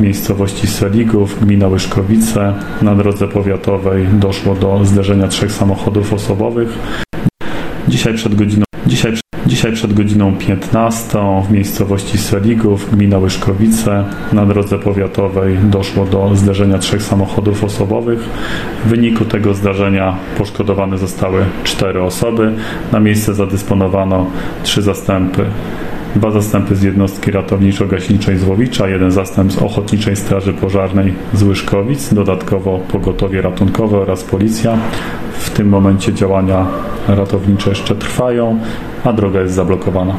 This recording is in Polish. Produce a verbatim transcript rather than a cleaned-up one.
w miejscowości Seligów, gmina Łyszkowice, na drodze powiatowej doszło do zderzenia trzech samochodów osobowych. Dzisiaj przed godziną, dzisiaj, dzisiaj przed godziną piętnastą w miejscowości Seligów, gmina Łyszkowice, na drodze powiatowej doszło do zderzenia trzech samochodów osobowych. W wyniku tego zdarzenia poszkodowane zostały cztery osoby. Na miejsce zadysponowano trzy zastępy. Dwa zastępy z jednostki ratowniczo-gaśniczej Złowicza, jeden zastęp z Ochotniczej Straży Pożarnej z Łyszkowic, dodatkowo pogotowie ratunkowe oraz policja. W tym momencie działania ratownicze jeszcze trwają, a droga jest zablokowana.